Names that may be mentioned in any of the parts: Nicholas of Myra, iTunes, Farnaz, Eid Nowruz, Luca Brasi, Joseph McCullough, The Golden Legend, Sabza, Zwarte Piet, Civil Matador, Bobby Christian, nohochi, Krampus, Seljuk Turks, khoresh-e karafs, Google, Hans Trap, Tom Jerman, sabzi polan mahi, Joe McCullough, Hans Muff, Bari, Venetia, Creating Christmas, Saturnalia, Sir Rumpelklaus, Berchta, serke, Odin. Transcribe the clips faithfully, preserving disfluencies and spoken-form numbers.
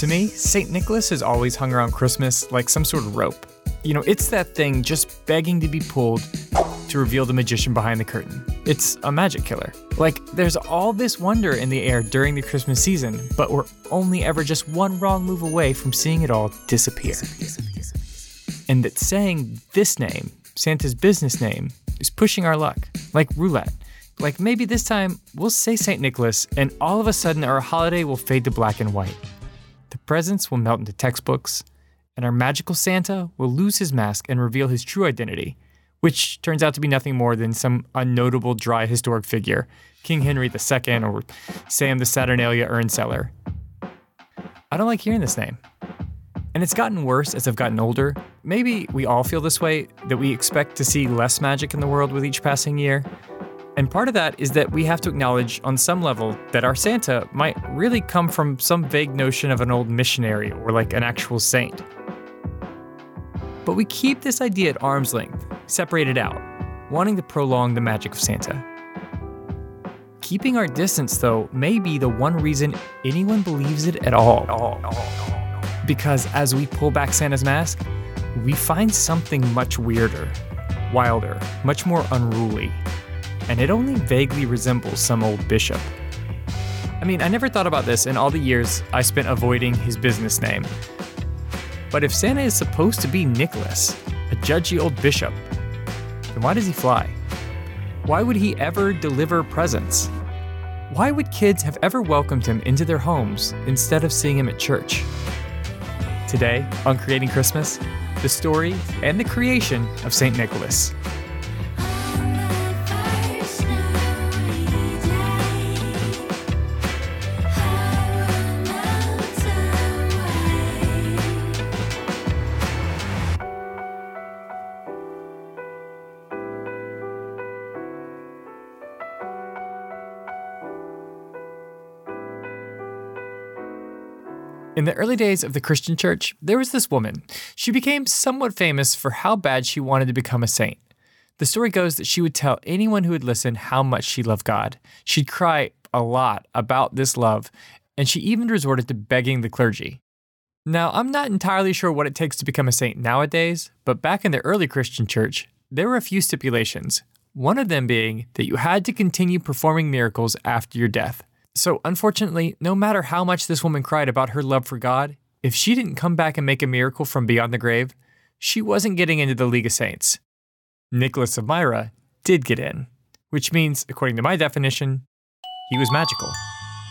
To me, Saint Nicholas has always hung around Christmas like some sort of rope. You know, it's that thing just begging to be pulled to reveal the magician behind the curtain. It's a magic killer. Like, there's all this wonder in the air during the Christmas season, but we're only ever just one wrong move away from seeing it all disappear. disappear, disappear, disappear. And that saying this name, Santa's business name, is pushing our luck, like roulette. Like, maybe this time we'll say Saint Nicholas, and all of a sudden our holiday will fade to black and white. The presents will melt into textbooks, and our magical Santa will lose his mask and reveal his true identity, which turns out to be nothing more than some unnotable dry historic figure, King Henry the Second or Sam the Saturnalia Urnseller. I don't like hearing this name. And it's gotten worse as I've gotten older. Maybe we all feel this way, that we expect to see less magic in the world with each passing year. And part of that is that we have to acknowledge on some level that our Santa might really come from some vague notion of an old missionary or like an actual saint. But we keep this idea at arm's length, separated out, wanting to prolong the magic of Santa. Keeping our distance, though, may be the one reason anyone believes it at all. Because as we pull back Santa's mask, we find something much weirder, wilder, much more unruly. And it only vaguely resembles some old bishop. I mean, I never thought about this in all the years I spent avoiding his business name. But if Santa is supposed to be Nicholas, a judgy old bishop, then why does he fly? Why would he ever deliver presents? Why would kids have ever welcomed him into their homes instead of seeing him at church? Today, on Creating Christmas, the story and the creation of Saint Nicholas. In the early days of the Christian church, there was this woman. She became somewhat famous for how bad she wanted to become a saint. The story goes that she would tell anyone who would listen how much she loved God. She'd cry a lot about this love, and she even resorted to begging the clergy. Now, I'm not entirely sure what it takes to become a saint nowadays, but back in the early Christian church, there were a few stipulations, one of them being that you had to continue performing miracles after your death. So unfortunately, no matter how much this woman cried about her love for God, if she didn't come back and make a miracle from beyond the grave, she wasn't getting into the League of Saints. Nicholas of Myra did get in, which means, according to my definition, he was magical.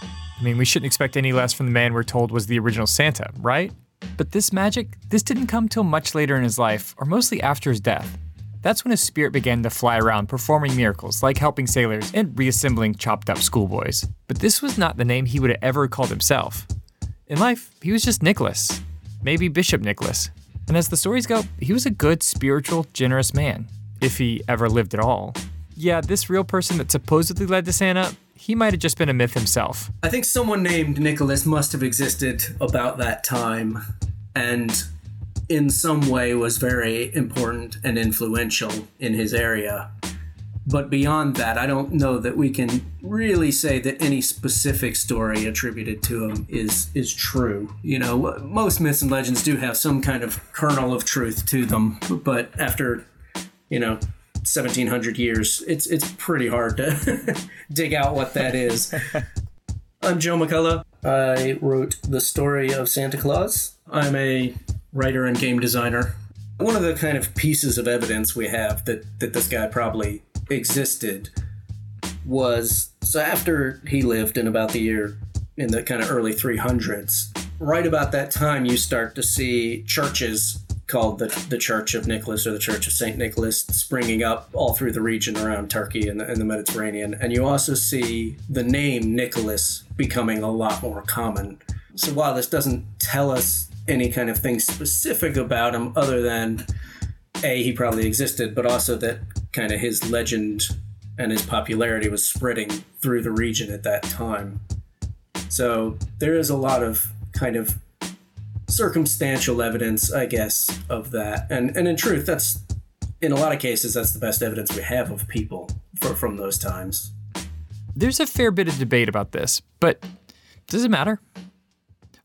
I mean, we shouldn't expect any less from the man we're told was the original Santa, right? But this magic, this didn't come till much later in his life, or mostly after his death. That's when his spirit began to fly around performing miracles like helping sailors and reassembling chopped up schoolboys. But this was not the name he would have ever called himself. In life, he was just Nicholas, maybe Bishop Nicholas. And as the stories go, he was a good, spiritual, generous man, if he ever lived at all. Yeah, this real person that supposedly led to Santa, he might have just been a myth himself. I think someone named Nicholas must have existed about that time, and in some way was very important and influential in his area. But beyond that, I don't know that we can really say that any specific story attributed to him is is true. You know, most myths and legends do have some kind of kernel of truth to them, but after, you know, seventeen hundred years, it's it's pretty hard to dig out what that is. I'm Joe McCullough. I wrote The Story of Santa Claus. I'm a writer and game designer. One of the kind of pieces of evidence we have that, that this guy probably existed was, so after he lived in about the year, in the kind of early three hundreds, right about that time you start to see churches called the, the Church of Nicholas or the Church of Saint Nicholas springing up all through the region around Turkey and the, and the Mediterranean. And you also see the name Nicholas becoming a lot more common. So while this doesn't tell us any kind of thing specific about him other than A, he probably existed, but also that kind of his legend and his popularity was spreading through the region at that time. So there is a lot of kind of circumstantial evidence, I guess, of that. And and in truth, that's, in a lot of cases, that's the best evidence we have of people for, from those times. There's a fair bit of debate about this, but does it matter?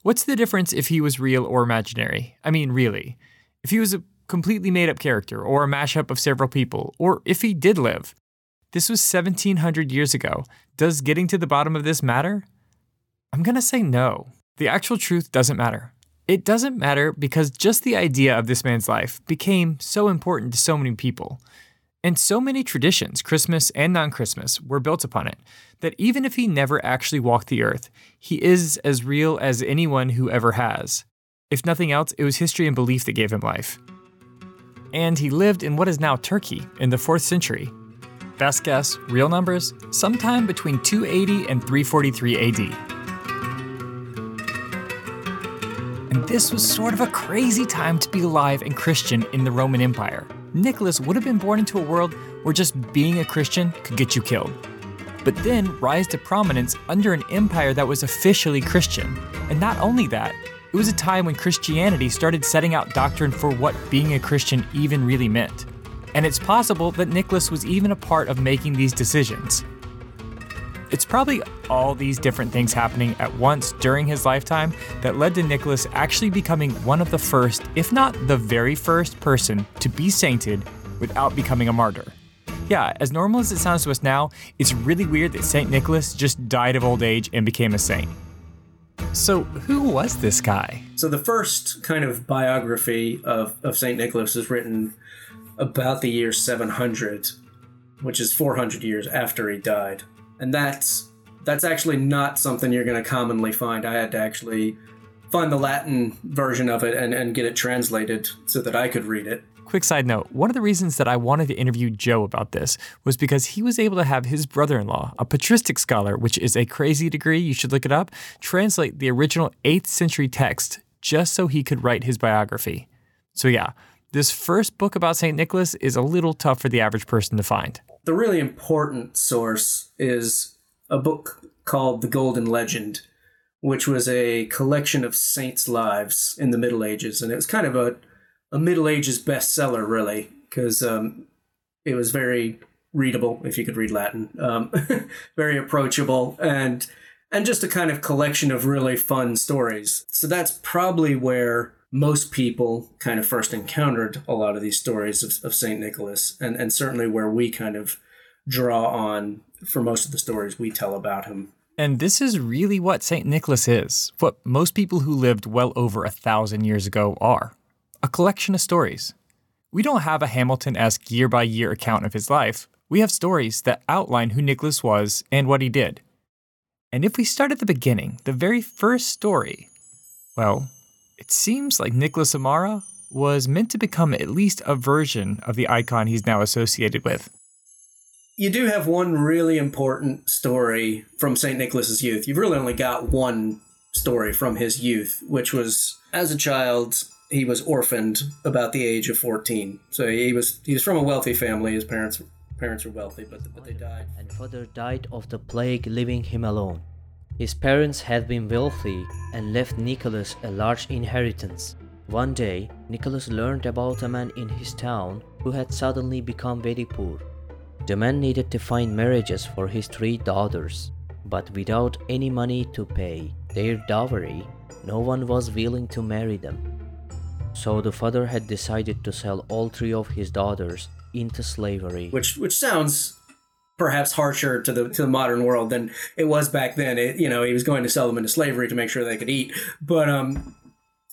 What's the difference if he was real or imaginary? I mean, really. If he was a completely made-up character, or a mashup of several people, or if he did live. This was seventeen hundred years ago. Does getting to the bottom of this matter? I'm gonna say no. The actual truth doesn't matter. It doesn't matter because just the idea of this man's life became so important to so many people. And so many traditions, Christmas and non-Christmas, were built upon it, that even if he never actually walked the earth, he is as real as anyone who ever has. If nothing else, it was history and belief that gave him life. And he lived in what is now Turkey in the fourth century. Best guess, real numbers, sometime between two eighty and three forty-three A D. And this was sort of a crazy time to be alive and Christian in the Roman Empire. Nicholas would have been born into a world where just being a Christian could get you killed, but then rise to prominence under an empire that was officially Christian. And not only that, it was a time when Christianity started setting out doctrine for what being a Christian even really meant. And it's possible that Nicholas was even a part of making these decisions. It's probably all these different things happening at once during his lifetime that led to Nicholas actually becoming one of the first, if not the very first person to be sainted without becoming a martyr. Yeah, as normal as it sounds to us now, it's really weird that Saint Nicholas just died of old age and became a saint. So who was this guy? So the first kind of biography of, of Saint Nicholas is written about the year seven hundred, which is four hundred years after he died. And that's that's actually not something you're going to commonly find. I had to actually find the Latin version of it and, and get it translated so that I could read it. Quick side note, one of the reasons that I wanted to interview Joe about this was because he was able to have his brother-in-law, a patristic scholar, which is a crazy degree, you should look it up, translate the original eighth century text just so he could write his biography. So yeah, this first book about Saint Nicholas is a little tough for the average person to find. The really important source is a book called The Golden Legend, which was a collection of saints' lives in the Middle Ages. And it was kind of a, a Middle Ages bestseller, really, because um, it was very readable, if you could read Latin, um, very approachable, and and just a kind of collection of really fun stories. So that's probably where most people kind of first encountered a lot of these stories of, of Saint Nicholas, and, and certainly where we kind of draw on for most of the stories we tell about him. And this is really what Saint Nicholas is, what most people who lived well over a thousand years ago are, a collection of stories. We don't have a Hamilton-esque year-by-year account of his life. We have stories that outline who Nicholas was and what he did. And if we start at the beginning, the very first story, well, it seems like Nicholas of Myra was meant to become at least a version of the icon he's now associated with. You do have one really important story from Saint Nicholas's youth. You've really only got one story from his youth, which was, as a child, he was orphaned about the age of fourteen. So he was he was from a wealthy family. His parents parents were wealthy, but, but they died. And father died of the plague, leaving him alone. His parents had been wealthy and left Nicholas a large inheritance. One day, Nicholas learned about a man in his town who had suddenly become very poor. The man needed to find marriages for his three daughters, but without any money to pay their dowry, no one was willing to marry them. So the father had decided to sell all three of his daughters into slavery. Which which sounds perhaps harsher to the to the modern world than it was back then. It, you know, he was going to sell them into slavery to make sure they could eat, but um,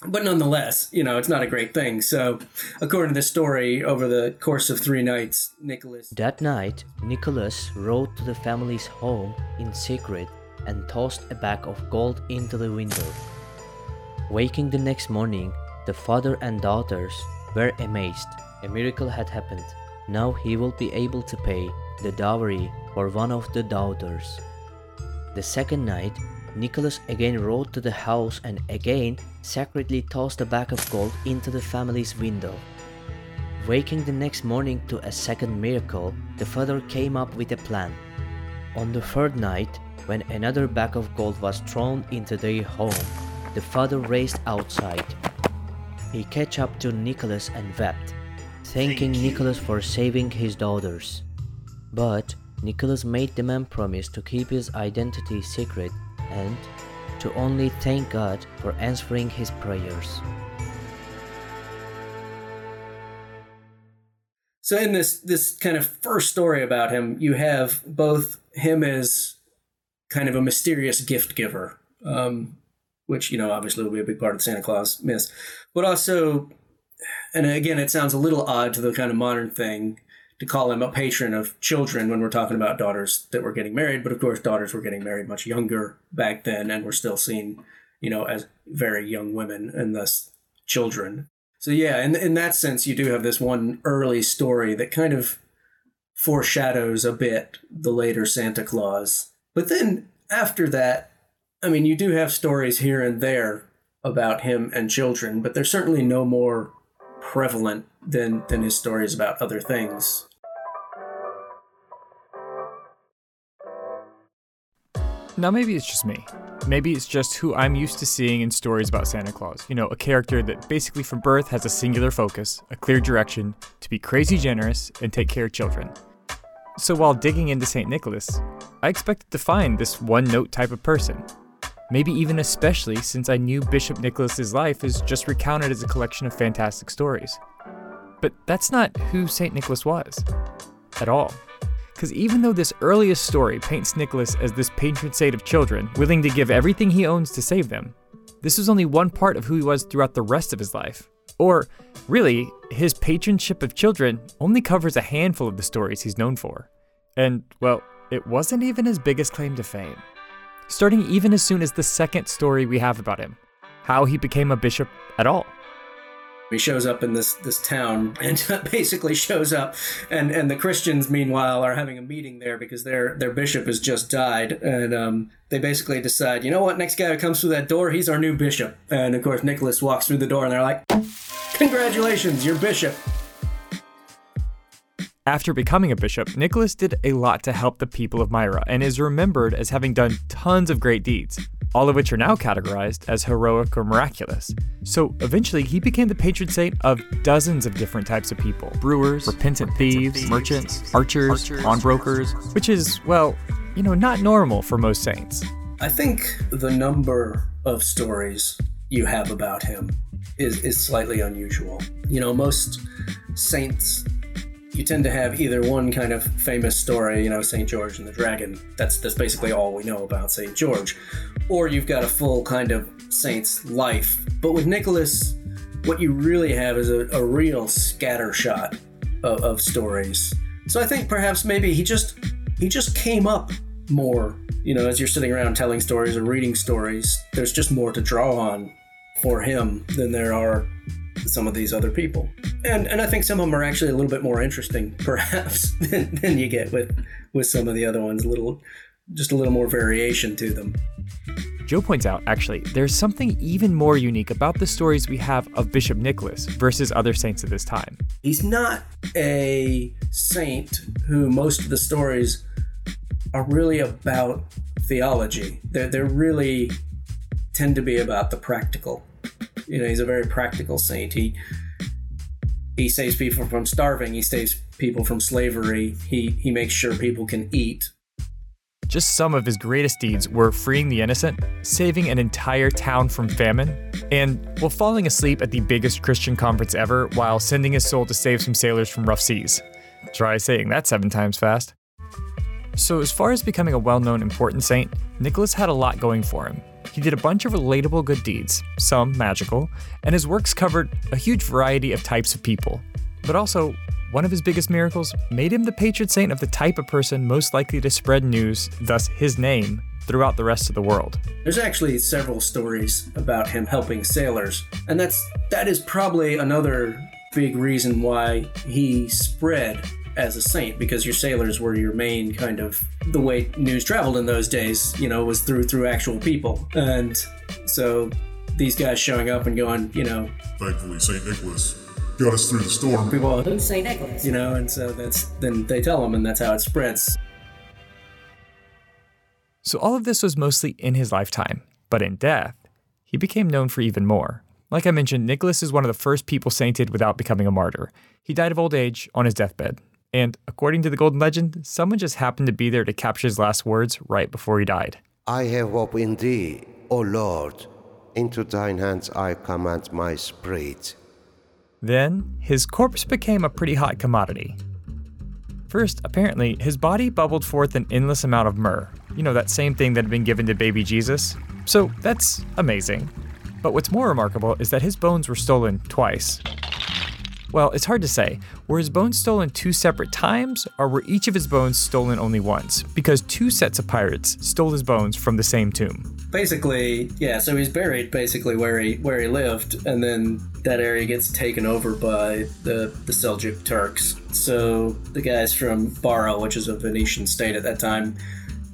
but nonetheless, you know, it's not a great thing. So, according to the story, over the course of three nights, Nicholas. That night, Nicholas rode to the family's home in secret and tossed a bag of gold into the window. Waking the next morning, the father and daughters were amazed. A miracle had happened. Now he will be able to pay the dowry for one of the daughters. The second night, Nicholas again rode to the house and again secretly tossed a bag of gold into the family's window. Waking the next morning to a second miracle, the father came up with a plan. On the third night, when another bag of gold was thrown into their home, the father raced outside. He caught up to Nicholas and wept, thanking Nicholas for saving his daughters. But Nicholas made the man promise to keep his identity secret and to only thank God for answering his prayers. So in this this kind of first story about him, you have both him as kind of a mysterious gift giver, um, which, you know, obviously will be a big part of the Santa Claus myth, but also, and again, it sounds a little odd to the kind of modern thing to call him a patron of children when we're talking about daughters that were getting married. But of course, daughters were getting married much younger back then and were still seen, you know, as very young women and thus children. So, yeah, in, in that sense, you do have this one early story that kind of foreshadows a bit the later Santa Claus. But then after that, I mean, you do have stories here and there about him and children, but they're certainly no more prevalent than, than his stories about other things. Now, maybe it's just me. Maybe it's just who I'm used to seeing in stories about Santa Claus. You know, a character that basically from birth has a singular focus, a clear direction, to be crazy generous and take care of children. So while digging into Saint Nicholas, I expected to find this one-note type of person. Maybe even especially since I knew Bishop Nicholas's life is just recounted as a collection of fantastic stories. But that's not who Saint Nicholas was. At all. Because even though this earliest story paints Nicholas as this patron saint of children, willing to give everything he owns to save them, this was only one part of who he was throughout the rest of his life. Or, really, his patronship of children only covers a handful of the stories he's known for. And, well, it wasn't even his biggest claim to fame. Starting even as soon as the second story we have about him, how he became a bishop at all. He shows up in this this town and basically shows up, and, and the Christians meanwhile are having a meeting there because their their bishop has just died, and um, they basically decide, you know what, next guy who comes through that door, he's our new bishop. And of course Nicholas walks through the door and they're like, congratulations, you're bishop. After becoming a bishop, Nicholas did a lot to help the people of Myra and is remembered as having done tons of great deeds, all of which are now categorized as heroic or miraculous. So eventually he became the patron saint of dozens of different types of people. Brewers, repentant, repentant thieves, thieves, merchants, archers, pawnbrokers, which is, well, you know, not normal for most saints. I think the number of stories you have about him is, is slightly unusual. You know, most saints, you tend to have either one kind of famous story, you know, Saint George and the Dragon. That's that's basically all we know about Saint George. Or you've got a full kind of saint's life. But with Nicholas, what you really have is a, a real scattershot of, of stories. So I think perhaps maybe he just he just came up more, you know, as you're sitting around telling stories or reading stories. There's just more to draw on for him than there are some of these other people. And and I think some of them are actually a little bit more interesting, perhaps, than, than you get with, with some of the other ones. A little, just a little more variation to them. Joe points out, actually, there's something even more unique about the stories we have of Bishop Nicholas versus other saints of this time. He's not a saint who most of the stories are really about theology. They're, they're really tend to be about the practical. You know, he's a very practical saint. He he saves people from starving. He saves people from slavery. He he makes sure people can eat. Just some of his greatest deeds were freeing the innocent, saving an entire town from famine, and, well, falling asleep at the biggest Christian conference ever while sending his soul to save some sailors from rough seas. Try saying that seven times fast. So as far as becoming a well-known important saint, Nicholas had a lot going for him. He did a bunch of relatable good deeds, some magical, and his works covered a huge variety of types of people. But also, one of his biggest miracles made him the patron saint of the type of person most likely to spread news, thus his name, throughout the rest of the world. There's actually several stories about him helping sailors, and that's that is probably another big reason why he spread as a saint, because your sailors were your main kind of, the way news traveled in those days, you know, was through through actual people. And so these guys showing up and going, you know, thankfully Saint Nicholas got us through the storm. People, who's Saint Nicholas? You know, and so that's, then they tell them, and that's how it spreads. So all of this was mostly in his lifetime, but in death, he became known for even more. Like I mentioned, Nicholas is one of the first people sainted without becoming a martyr. He died of old age on his deathbed. And according to the Golden Legend, someone just happened to be there to capture his last words right before he died. I have hope in thee, O Lord, into thine hands I command my spirit. Then, his corpse became a pretty hot commodity. First, apparently, his body bubbled forth an endless amount of myrrh. You know, that same thing that had been given to baby Jesus. So, that's amazing. But what's more remarkable is that his bones were stolen twice. Well, it's hard to say. Were his bones stolen two separate times, or were each of his bones stolen only once? Because two sets of pirates stole his bones from the same tomb. Basically, yeah, so he's buried basically where he where he lived, and then that area gets taken over by the, the Seljuk Turks. So the guys from Bari, which is a Venetian state at that time,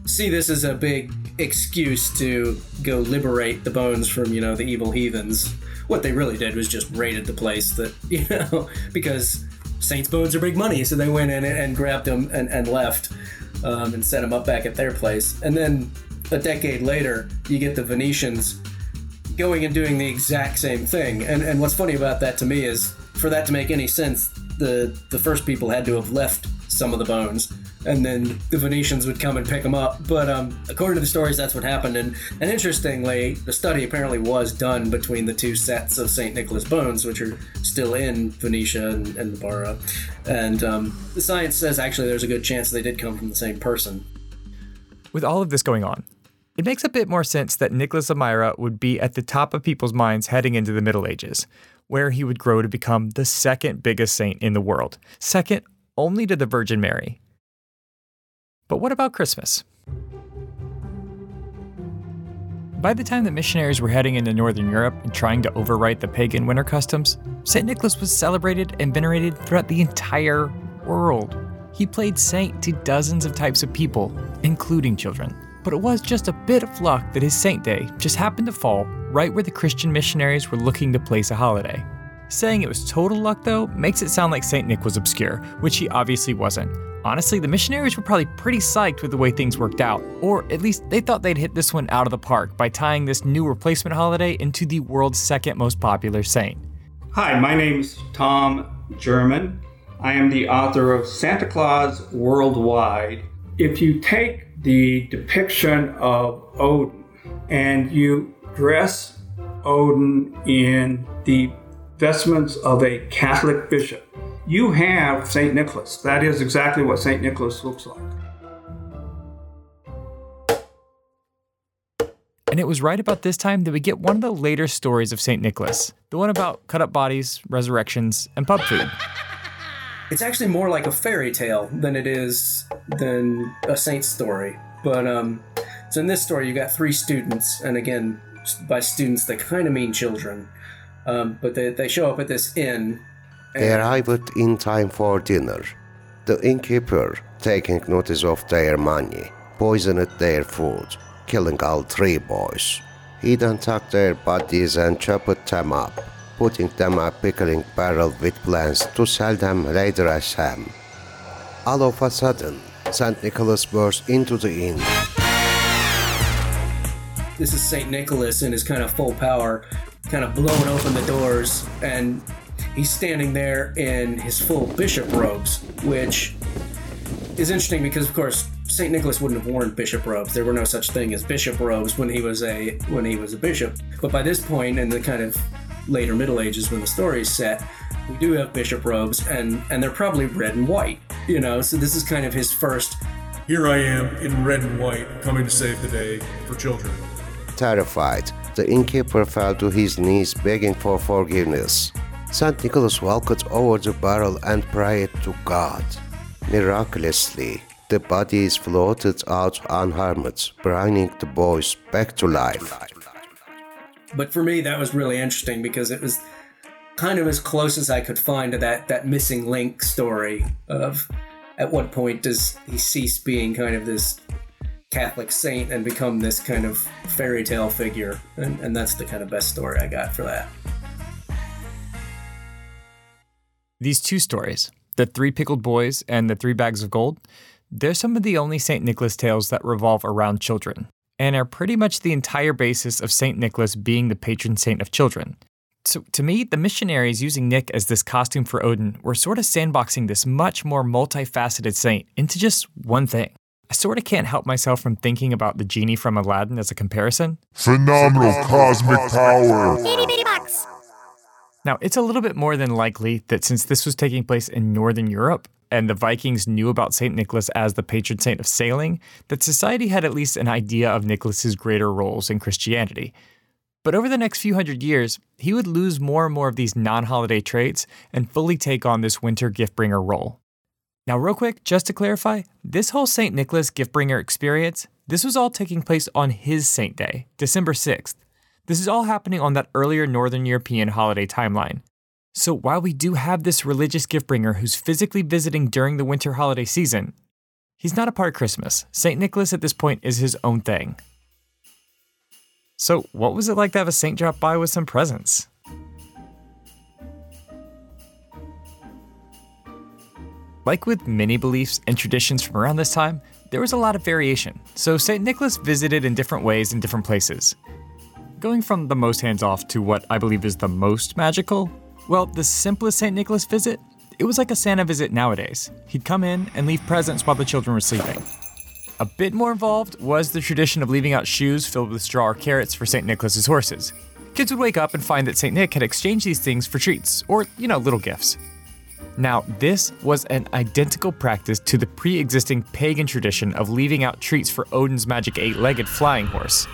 see this as a big excuse to go liberate the bones from, you know, the evil heathens. What they really did was just raided the place that, you know, because saints' bones are big money, so they went in and grabbed them and, and left um, and set them up back at their place. And then a decade later, you get the Venetians going and doing the exact same thing. And and what's funny about that to me is, for that to make any sense, the, the first people had to have left some of the bones, and then the Venetians would come and pick them up. But um, according to the stories, that's what happened. And, and interestingly, the study apparently was done between the two sets of Saint Nicholas bones, which are still in Venetia and, and the Bari. And um, the science says actually there's a good chance they did come from the same person. With all of this going on, it makes a bit more sense that Nicholas of Myra would be at the top of people's minds heading into the Middle Ages, where he would grow to become the second biggest saint in the world, second only to the Virgin Mary. But what about Christmas? By the time that missionaries were heading into Northern Europe and trying to overwrite the pagan winter customs, Saint Nicholas was celebrated and venerated throughout the entire world. He played saint to dozens of types of people, including children. But it was just a bit of luck that his saint day just happened to fall right where the Christian missionaries were looking to place a holiday. Saying it was total luck, though, makes it sound like Saint Nick was obscure, which he obviously wasn't. Honestly, the missionaries were probably pretty psyched with the way things worked out, or at least they thought they'd hit this one out of the park by tying this new replacement holiday into the world's second most popular saint. Hi, my name's Tom Jerman. I am the author of Santa Claus Worldwide. If you take the depiction of Odin and you dress Odin in the vestments of a Catholic bishop, you have Saint Nicholas. That is exactly what Saint Nicholas looks like. And it was right about this time that we get one of the later stories of Saint Nicholas, the one about cut-up bodies, resurrections, and pub food. It's actually more like a fairy tale than it is than a saint's story. But um, so in this story, you got three students, and again, by students, they kind of mean children. Um, but they, they show up at this inn. They arrived in time for dinner. The innkeeper, taking notice of their money, poisoned their food, killing all three boys. He then took their bodies and chopped them up, putting them in a pickling barrel with plans to sell them later as ham. All of a sudden, Saint Nicholas burst into the inn. This is Saint Nicholas in his kind of full power, kind of blowing open the doors, and he's standing there in his full bishop robes, which is interesting because, of course, Saint Nicholas wouldn't have worn bishop robes. There were no such thing as bishop robes when he was a when he was a bishop. But by this point, in the kind of later Middle Ages when the story is set, we do have bishop robes, and, and they're probably red and white, you know? So this is kind of his first, here I am in red and white, coming to save the day for children. Terrified, the innkeeper fell to his knees begging for forgiveness. Saint Nicholas walked over the barrel and prayed to God. Miraculously, the bodies floated out unharmed, bringing the boys back to life. But for me, that was really interesting because it was kind of as close as I could find to that, that missing link story of at what point does he cease being kind of this Catholic saint and become this kind of fairy tale figure. And, and that's the kind of best story I got for that. These two stories, The Three Pickled Boys and The Three Bags of Gold, they're some of the only Saint Nicholas tales that revolve around children, and are pretty much the entire basis of Saint Nicholas being the patron saint of children. So to me, the missionaries using Nick as this costume for Odin were sort of sandboxing this much more multifaceted saint into just one thing. I sort of can't help myself from thinking about the genie from Aladdin as a comparison. Phenomenal cosmic power! Itty bitty box! Now, it's a little bit more than likely that since this was taking place in Northern Europe, and the Vikings knew about Saint Nicholas as the patron saint of sailing, that society had at least an idea of Nicholas's greater roles in Christianity. But over the next few hundred years, he would lose more and more of these non-holiday traits and fully take on this winter gift-bringer role. Now, real quick, just to clarify, this whole Saint Nicholas gift-bringer experience, this was all taking place on his Saint Day, December sixth. This is all happening on that earlier Northern European holiday timeline. So while we do have this religious gift-bringer who's physically visiting during the winter holiday season, he's not a part of Christmas. Saint Nicholas at this point is his own thing. So what was it like to have a saint drop by with some presents? Like with many beliefs and traditions from around this time, there was a lot of variation. So Saint Nicholas visited in different ways in different places. Going from the most hands-off to what I believe is the most magical, well, the simplest Saint Nicholas visit, it was like a Santa visit nowadays. He'd come in and leave presents while the children were sleeping. A bit more involved was the tradition of leaving out shoes filled with straw or carrots for Saint Nicholas's horses. Kids would wake up and find that Saint Nick had exchanged these things for treats, or, you know, little gifts. Now, this was an identical practice to the pre-existing pagan tradition of leaving out treats for Odin's magic eight-legged flying horse.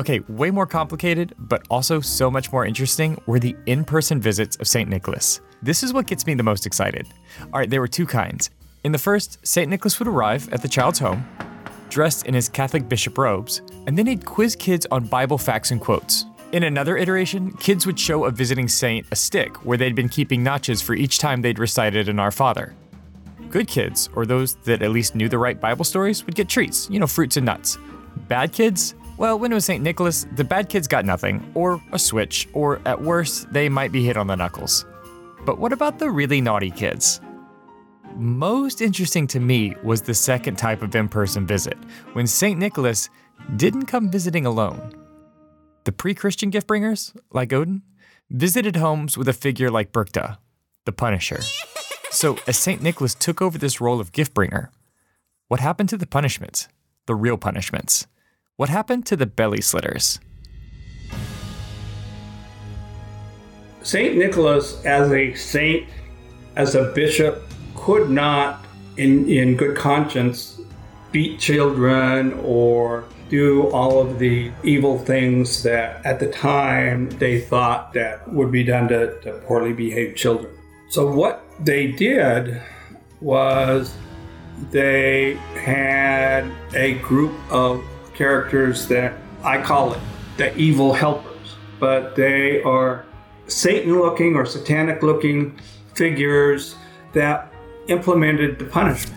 Okay, way more complicated, but also so much more interesting were the in-person visits of Saint Nicholas. This is what gets me the most excited. All right, there were two kinds. In the first, Saint Nicholas would arrive at the child's home, dressed in his Catholic bishop robes, and then he'd quiz kids on Bible facts and quotes. In another iteration, kids would show a visiting saint a stick where they'd been keeping notches for each time they'd recited an Our Father. Good kids, or those that at least knew the right Bible stories, would get treats, you know, fruits and nuts. Bad kids? Well, when it was Saint Nicholas, the bad kids got nothing, or a switch, or at worst, they might be hit on the knuckles. But what about the really naughty kids? Most interesting to me was the second type of in-person visit, when Saint Nicholas didn't come visiting alone. The pre-Christian gift-bringers, like Odin, visited homes with a figure like Berchta, the Punisher. So as Saint Nicholas took over this role of gift-bringer, what happened to the punishments? The real punishments. What happened to the belly slitters? Saint Nicholas, as a saint, as a bishop, could not, in, in good conscience, beat children or do all of the evil things that at the time they thought that would be done to, to poorly behaved children. So what they did was they had a group of characters that I call it the evil helpers, but they are Satan-looking or satanic-looking figures that implemented the punishment.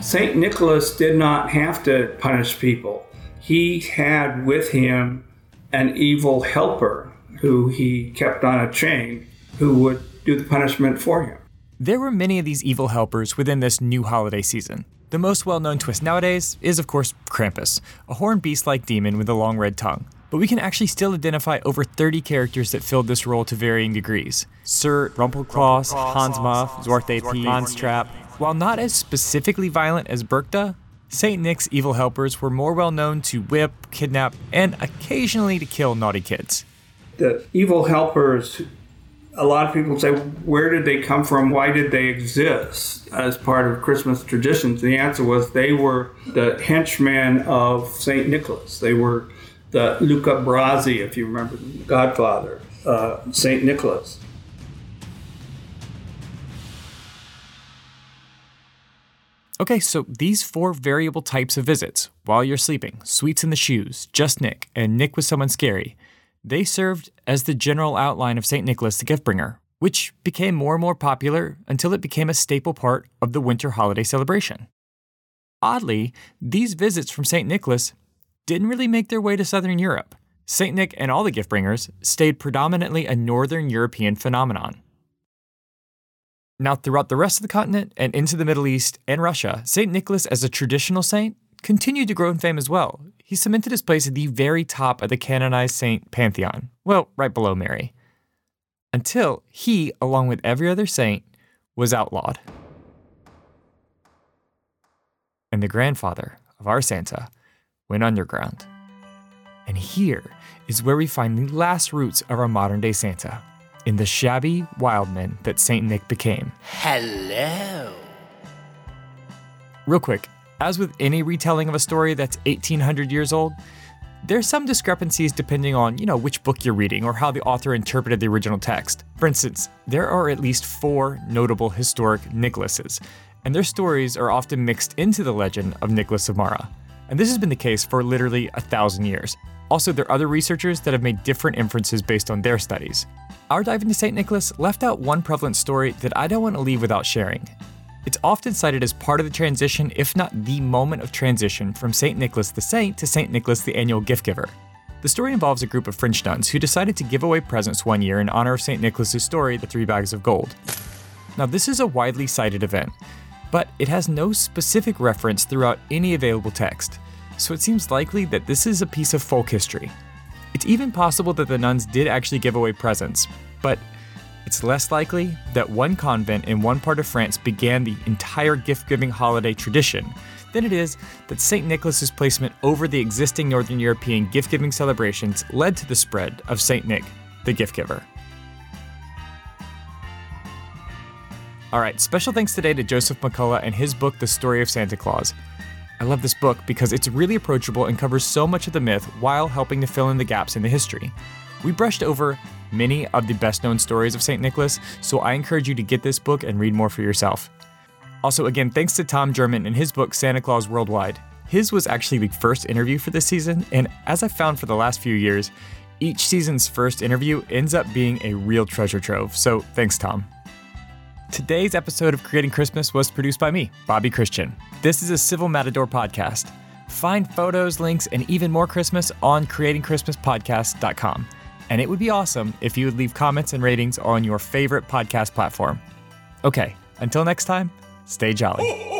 Saint Nicholas did not have to punish people. He had with him an evil helper who he kept on a chain who would do the punishment for him. There were many of these evil helpers within this new holiday season. The most well-known twist nowadays is, of course, Krampus, a horned beast-like demon with a long red tongue. But we can actually still identify over thirty characters that filled this role to varying degrees. Sir Rumpelklaus, Hans Muff, Zwarte Piet, Hans Trap. While not as specifically violent as Berchta, Saint Nick's evil helpers were more well-known to whip, kidnap, and occasionally to kill naughty kids. The evil helpers, a lot of people say, where did they come from? Why did they exist as part of Christmas traditions? The answer was they were the henchmen of Saint Nicholas. They were the Luca Brasi, if you remember, the Godfather, uh, Saint Nicholas. Okay, so these four variable types of visits, while you're sleeping, sweets in the shoes, just Nick, and Nick with someone scary, they served as the general outline of Saint Nicholas the Giftbringer, which became more and more popular until it became a staple part of the winter holiday celebration. Oddly, these visits from Saint Nicholas didn't really make their way to Southern Europe. Saint Nick and all the giftbringers stayed predominantly a Northern European phenomenon. Now, throughout the rest of the continent and into the Middle East and Russia, Saint Nicholas as a traditional saint continued to grow in fame as well. He cemented his place at the very top of the canonized saint pantheon, well, right below Mary, until he, along with every other saint, was outlawed. And the grandfather of our Santa went underground. And here is where we find the last roots of our modern-day Santa, in the shabby wildman that Saint Nick became. Hello! Real quick, as with any retelling of a story that's eighteen hundred years old, there's some discrepancies depending on, you know, which book you're reading or how the author interpreted the original text. For instance, there are at least four notable historic Nicholases, and their stories are often mixed into the legend of Nicholas of Myra. And this has been the case for literally a thousand years. Also, there are other researchers that have made different inferences based on their studies. Our dive into Saint Nicholas left out one prevalent story that I don't want to leave without sharing. It's often cited as part of the transition, if not the moment of transition, from Saint Nicholas the Saint to Saint Nicholas the Annual Gift Giver. The story involves a group of French nuns who decided to give away presents one year in honor of Saint Nicholas's story, The Three Bags of Gold. Now, this is a widely cited event, but it has no specific reference throughout any available text, so it seems likely that this is a piece of folk history. It's even possible that the nuns did actually give away presents, but it's less likely that one convent in one part of France began the entire gift-giving holiday tradition than it is that Saint Nicholas's placement over the existing Northern European gift-giving celebrations led to the spread of Saint Nick, the gift giver. All right, special thanks today to Joseph McCullough and his book, The Story of Santa Claus. I love this book because it's really approachable and covers so much of the myth while helping to fill in the gaps in the history. We brushed over many of the best-known stories of Saint Nicholas, so I encourage you to get this book and read more for yourself. Also, again, thanks to Tom Jerman and his book, Santa Claus Worldwide. His was actually the first interview for this season, and as I've found for the last few years, each season's first interview ends up being a real treasure trove, so thanks, Tom. Today's episode of Creating Christmas was produced by me, Bobby Christian. This is a Civil Matador podcast. Find photos, links, and even more Christmas on creating christmas podcast dot com. And it would be awesome if you would leave comments and ratings on your favorite podcast platform. Okay, until next time, stay jolly.